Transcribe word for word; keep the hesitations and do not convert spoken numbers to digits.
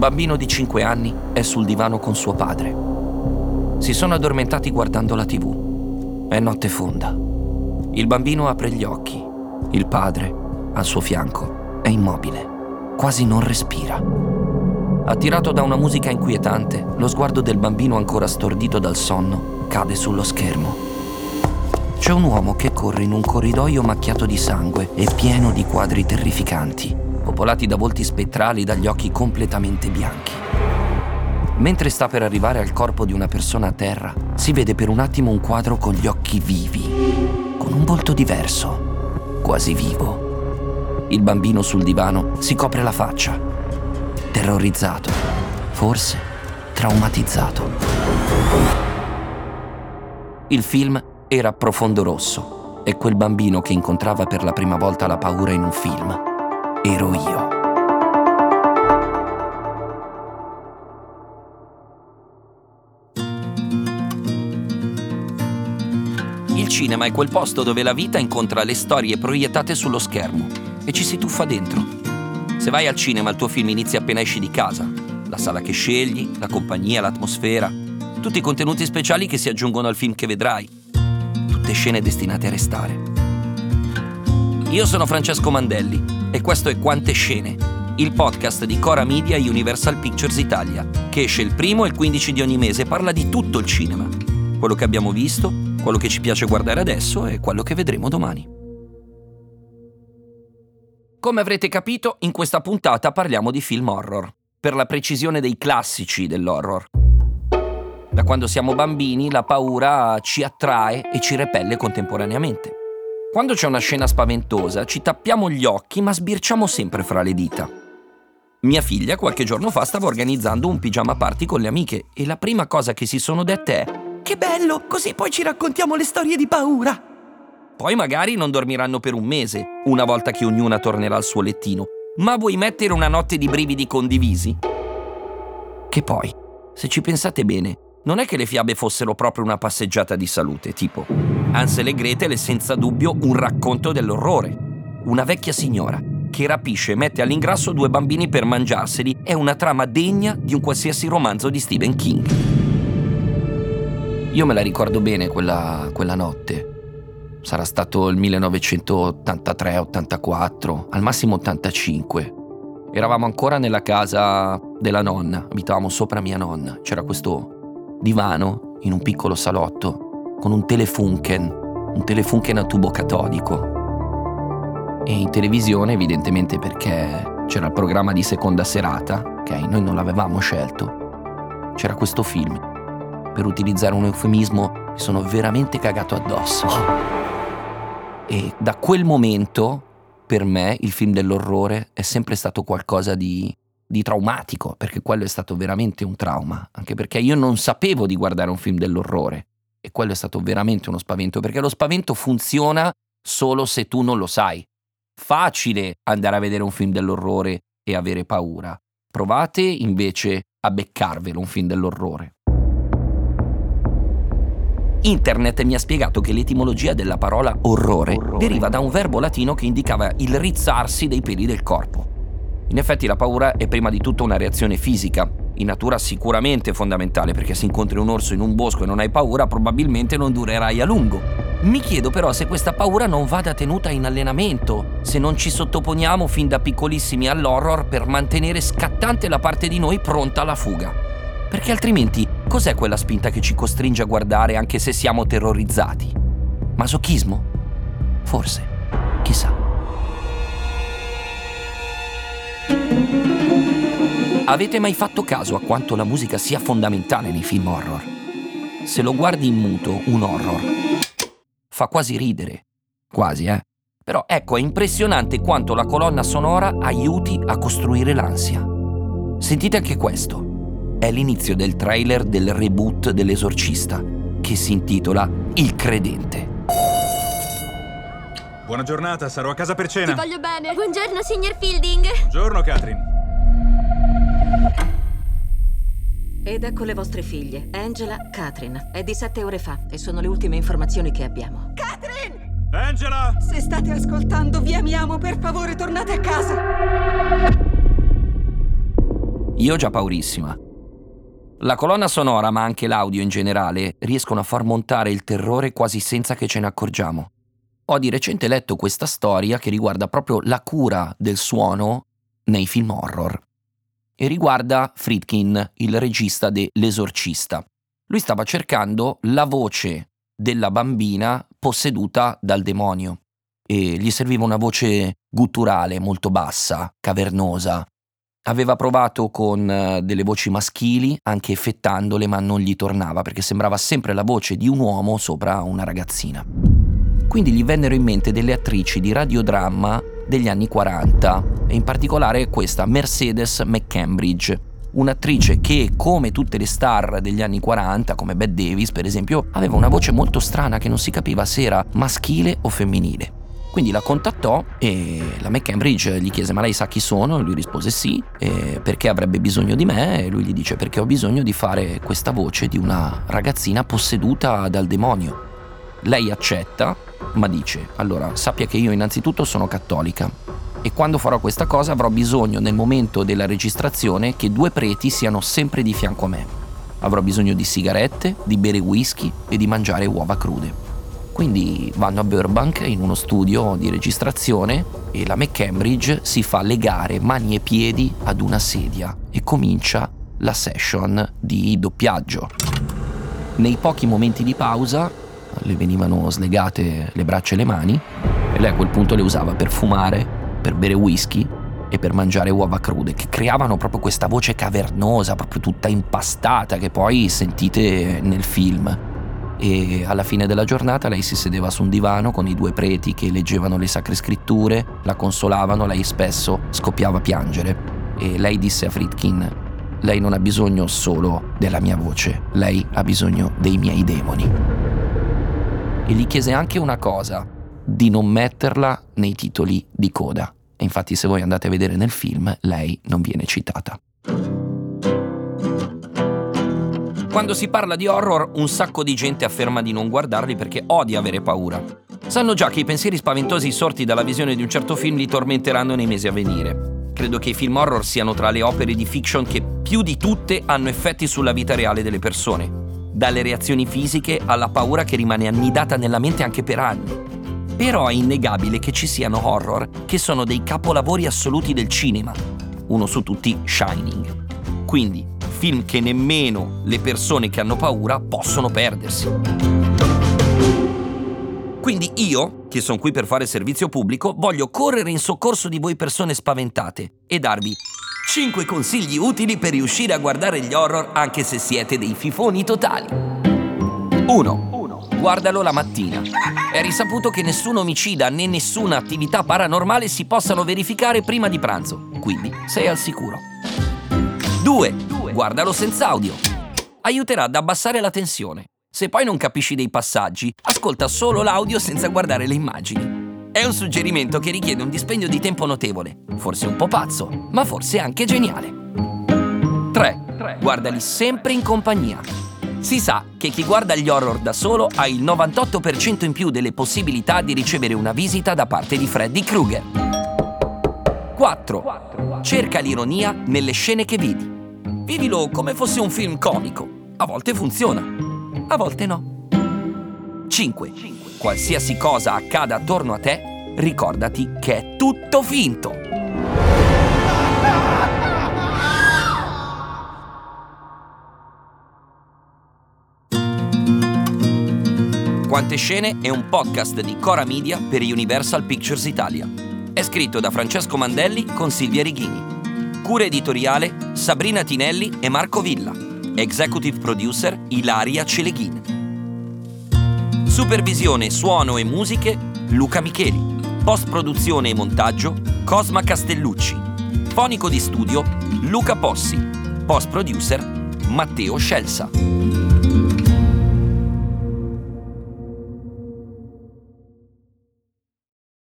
un bambino di cinque anni è sul divano con suo padre. Si sono addormentati guardando la tivù. È notte fonda. Il bambino apre gli occhi. Il padre, al suo fianco, è immobile. Quasi non respira. Attirato da una musica inquietante, lo sguardo del bambino ancora stordito dal sonno cade sullo schermo. C'è un uomo che corre in un corridoio macchiato di sangue e pieno di quadri terrificanti, popolati da volti spettrali dagli occhi completamente bianchi. Mentre sta per arrivare al corpo di una persona a terra, si vede per un attimo un quadro con gli occhi vivi, con un volto diverso, quasi vivo. Il bambino sul divano si copre la faccia, terrorizzato, forse traumatizzato. Il film era Profondo Rosso, e quel bambino che incontrava per la prima volta la paura in un film ero io. Il cinema è quel posto dove la vita incontra le storie proiettate sullo schermo e ci si tuffa dentro. Se vai al cinema, il tuo film inizia appena esci di casa. La sala che scegli, la compagnia, l'atmosfera, tutti i contenuti speciali che si aggiungono al film che vedrai. Tutte scene destinate a restare. Io sono Francesco Mandelli e questo è Quante Scene, il podcast di Cora Media e Universal Pictures Italia, che esce il primo e il quindici di ogni mese e parla di tutto il cinema. Quello che abbiamo visto, quello che ci piace guardare adesso e quello che vedremo domani. Come avrete capito, in questa puntata parliamo di film horror. Per la precisione dei classici dell'horror. Da quando siamo bambini la paura ci attrae e ci repelle contemporaneamente. Quando c'è una scena spaventosa ci tappiamo gli occhi ma sbirciamo sempre fra le dita. Mia figlia qualche giorno fa stava organizzando un pigiama party con le amiche e la prima cosa che si sono dette è: che bello, così poi ci raccontiamo le storie di paura. Poi magari non dormiranno per un mese, una volta che ognuna tornerà al suo lettino, ma vuoi mettere una notte di brividi condivisi? Che poi, se ci pensate bene, non è che le fiabe fossero proprio una passeggiata di salute, tipo Hansel e Gretel è senza dubbio un racconto dell'orrore. Una vecchia signora che rapisce e mette all'ingrasso due bambini per mangiarseli è una trama degna di un qualsiasi romanzo di Stephen King. Io me la ricordo bene quella, quella notte. Sarà stato il millenovecentottantatré ottantaquattro, al massimo ottantacinque. Eravamo ancora nella casa della nonna, abitavamo sopra mia nonna, c'era questo divano in un piccolo salotto con un Telefunken, un Telefunken a tubo catodico. E in televisione, evidentemente perché c'era il programma di seconda serata, ok, noi non l'avevamo scelto, c'era questo film. Per utilizzare un eufemismo, mi sono veramente cagato addosso. E da quel momento, per me, il film dell'orrore è sempre stato qualcosa di... di traumatico, perché quello è stato veramente un trauma, anche perché io non sapevo di guardare un film dell'orrore e quello è stato veramente uno spavento, perché lo spavento funziona solo se tu non lo sai. Facile andare a vedere un film dell'orrore e avere paura. Provate invece a beccarvelo un film dell'orrore. Internet mi ha spiegato che l'etimologia della parola orrore, orrore. deriva da un verbo latino che indicava il rizzarsi dei peli del corpo. In effetti la paura è prima di tutto una reazione fisica, in natura sicuramente fondamentale, perché se incontri un orso in un bosco e non hai paura probabilmente non durerai a lungo. Mi chiedo però se questa paura non vada tenuta in allenamento, se non ci sottoponiamo fin da piccolissimi all'horror per mantenere scattante la parte di noi pronta alla fuga. Perché altrimenti cos'è quella spinta che ci costringe a guardare anche se siamo terrorizzati? Masochismo? Forse. Chissà. Avete mai fatto caso a quanto la musica sia fondamentale nei film horror? Se lo guardi in muto, un horror fa quasi ridere. Quasi, eh? Però ecco, è impressionante quanto la colonna sonora aiuti a costruire l'ansia. Sentite anche questo. È l'inizio del trailer del reboot dell'Esorcista, che si intitola Il Credente. Buona giornata, sarò a casa per cena. Ti voglio bene. Buongiorno, signor Fielding. Buongiorno, Catherine. Ed ecco le vostre figlie, Angela, Catherine. È di sette ore fa e sono le ultime informazioni che abbiamo. Catherine! Angela! Se state ascoltando, vi amiamo, per favore tornate a casa. Io già paurissima. La colonna sonora, ma anche l'audio in generale, riescono a far montare il terrore quasi senza che ce ne accorgiamo. Ho di recente letto questa storia che riguarda proprio la cura del suono nei film horror. E riguarda Friedkin, il regista de L'Esorcista. Lui stava cercando la voce della bambina posseduta dal demonio. E gli serviva una voce gutturale molto bassa, cavernosa. Aveva provato con delle voci maschili, anche effettandole, ma non gli tornava, perché sembrava sempre la voce di un uomo sopra una ragazzina. Quindi gli vennero in mente delle attrici di radiodramma degli anni quaranta, e in particolare questa Mercedes McCambridge, un'attrice che, come tutte le star degli anni quaranta, come Bette Davis per esempio, aveva una voce molto strana che non si capiva se era maschile o femminile. Quindi la contattò e la McCambridge gli chiese: ma lei sa chi sono? Lui rispose sì, e perché avrebbe bisogno di me? E lui gli dice: perché ho bisogno di fare questa voce di una ragazzina posseduta dal demonio. Lei accetta, ma dice: allora sappia che io innanzitutto sono cattolica e quando farò questa cosa avrò bisogno, nel momento della registrazione, che due preti siano sempre di fianco a me. Avrò bisogno di sigarette, di bere whisky e di mangiare uova crude. Quindi vanno a Burbank in uno studio di registrazione e la McCambridge si fa legare mani e piedi ad una sedia e comincia la session di doppiaggio. Nei pochi momenti di pausa le venivano slegate le braccia e le mani e lei a quel punto le usava per fumare, per bere whisky e per mangiare uova crude, che creavano proprio questa voce cavernosa, proprio tutta impastata, che poi sentite nel film. E alla fine della giornata lei si sedeva su un divano con i due preti che leggevano le sacre scritture, la consolavano, lei spesso scoppiava a piangere. E lei disse a Friedkin: lei non ha bisogno solo della mia voce, lei ha bisogno dei miei demoni. E gli chiese anche una cosa: di non metterla nei titoli di coda. E infatti, se voi andate a vedere nel film, lei non viene citata. Quando si parla di horror, un sacco di gente afferma di non guardarli perché odia avere paura. Sanno già che i pensieri spaventosi sorti dalla visione di un certo film li tormenteranno nei mesi a venire. Credo che i film horror siano tra le opere di fiction che più di tutte hanno effetti sulla vita reale delle persone, dalle reazioni fisiche alla paura che rimane annidata nella mente anche per anni. Però è innegabile che ci siano horror che sono dei capolavori assoluti del cinema, uno su tutti Shining. Quindi, film che nemmeno le persone che hanno paura possono perdersi. Quindi io, che sono qui per fare servizio pubblico, voglio correre in soccorso di voi persone spaventate e darvi cinque consigli utili per riuscire a guardare gli horror anche se siete dei fifoni totali. uno. Guardalo la mattina. È risaputo che nessun omicida né nessuna attività paranormale si possano verificare prima di pranzo, quindi sei al sicuro. due. Guardalo senza audio. Aiuterà ad abbassare la tensione. Se poi non capisci dei passaggi, ascolta solo l'audio senza guardare le immagini. È un suggerimento che richiede un dispendio di tempo notevole, forse un po' pazzo, ma forse anche geniale. tre. Guardali sempre in compagnia. Si sa che chi guarda gli horror da solo ha il novantotto per cento in più delle possibilità di ricevere una visita da parte di Freddy Krueger. quattro. Cerca l'ironia nelle scene che vedi. Vivilo come fosse un film comico. A volte funziona, a volte no. cinque. Qualsiasi cosa accada attorno a te, ricordati che è tutto finto. Quante Scene è un podcast di Cora Media per Universal Pictures Italia. È scritto da Francesco Mandelli con Silvia Righini. Cura editoriale Sabrina Tinelli e Marco Villa. Executive producer Ilaria Celeghini. Supervisione, suono e musiche Luca Micheli. Post-produzione e montaggio Cosma Castellucci. Fonico di studio Luca Possi. Post-producer Matteo Scelsa.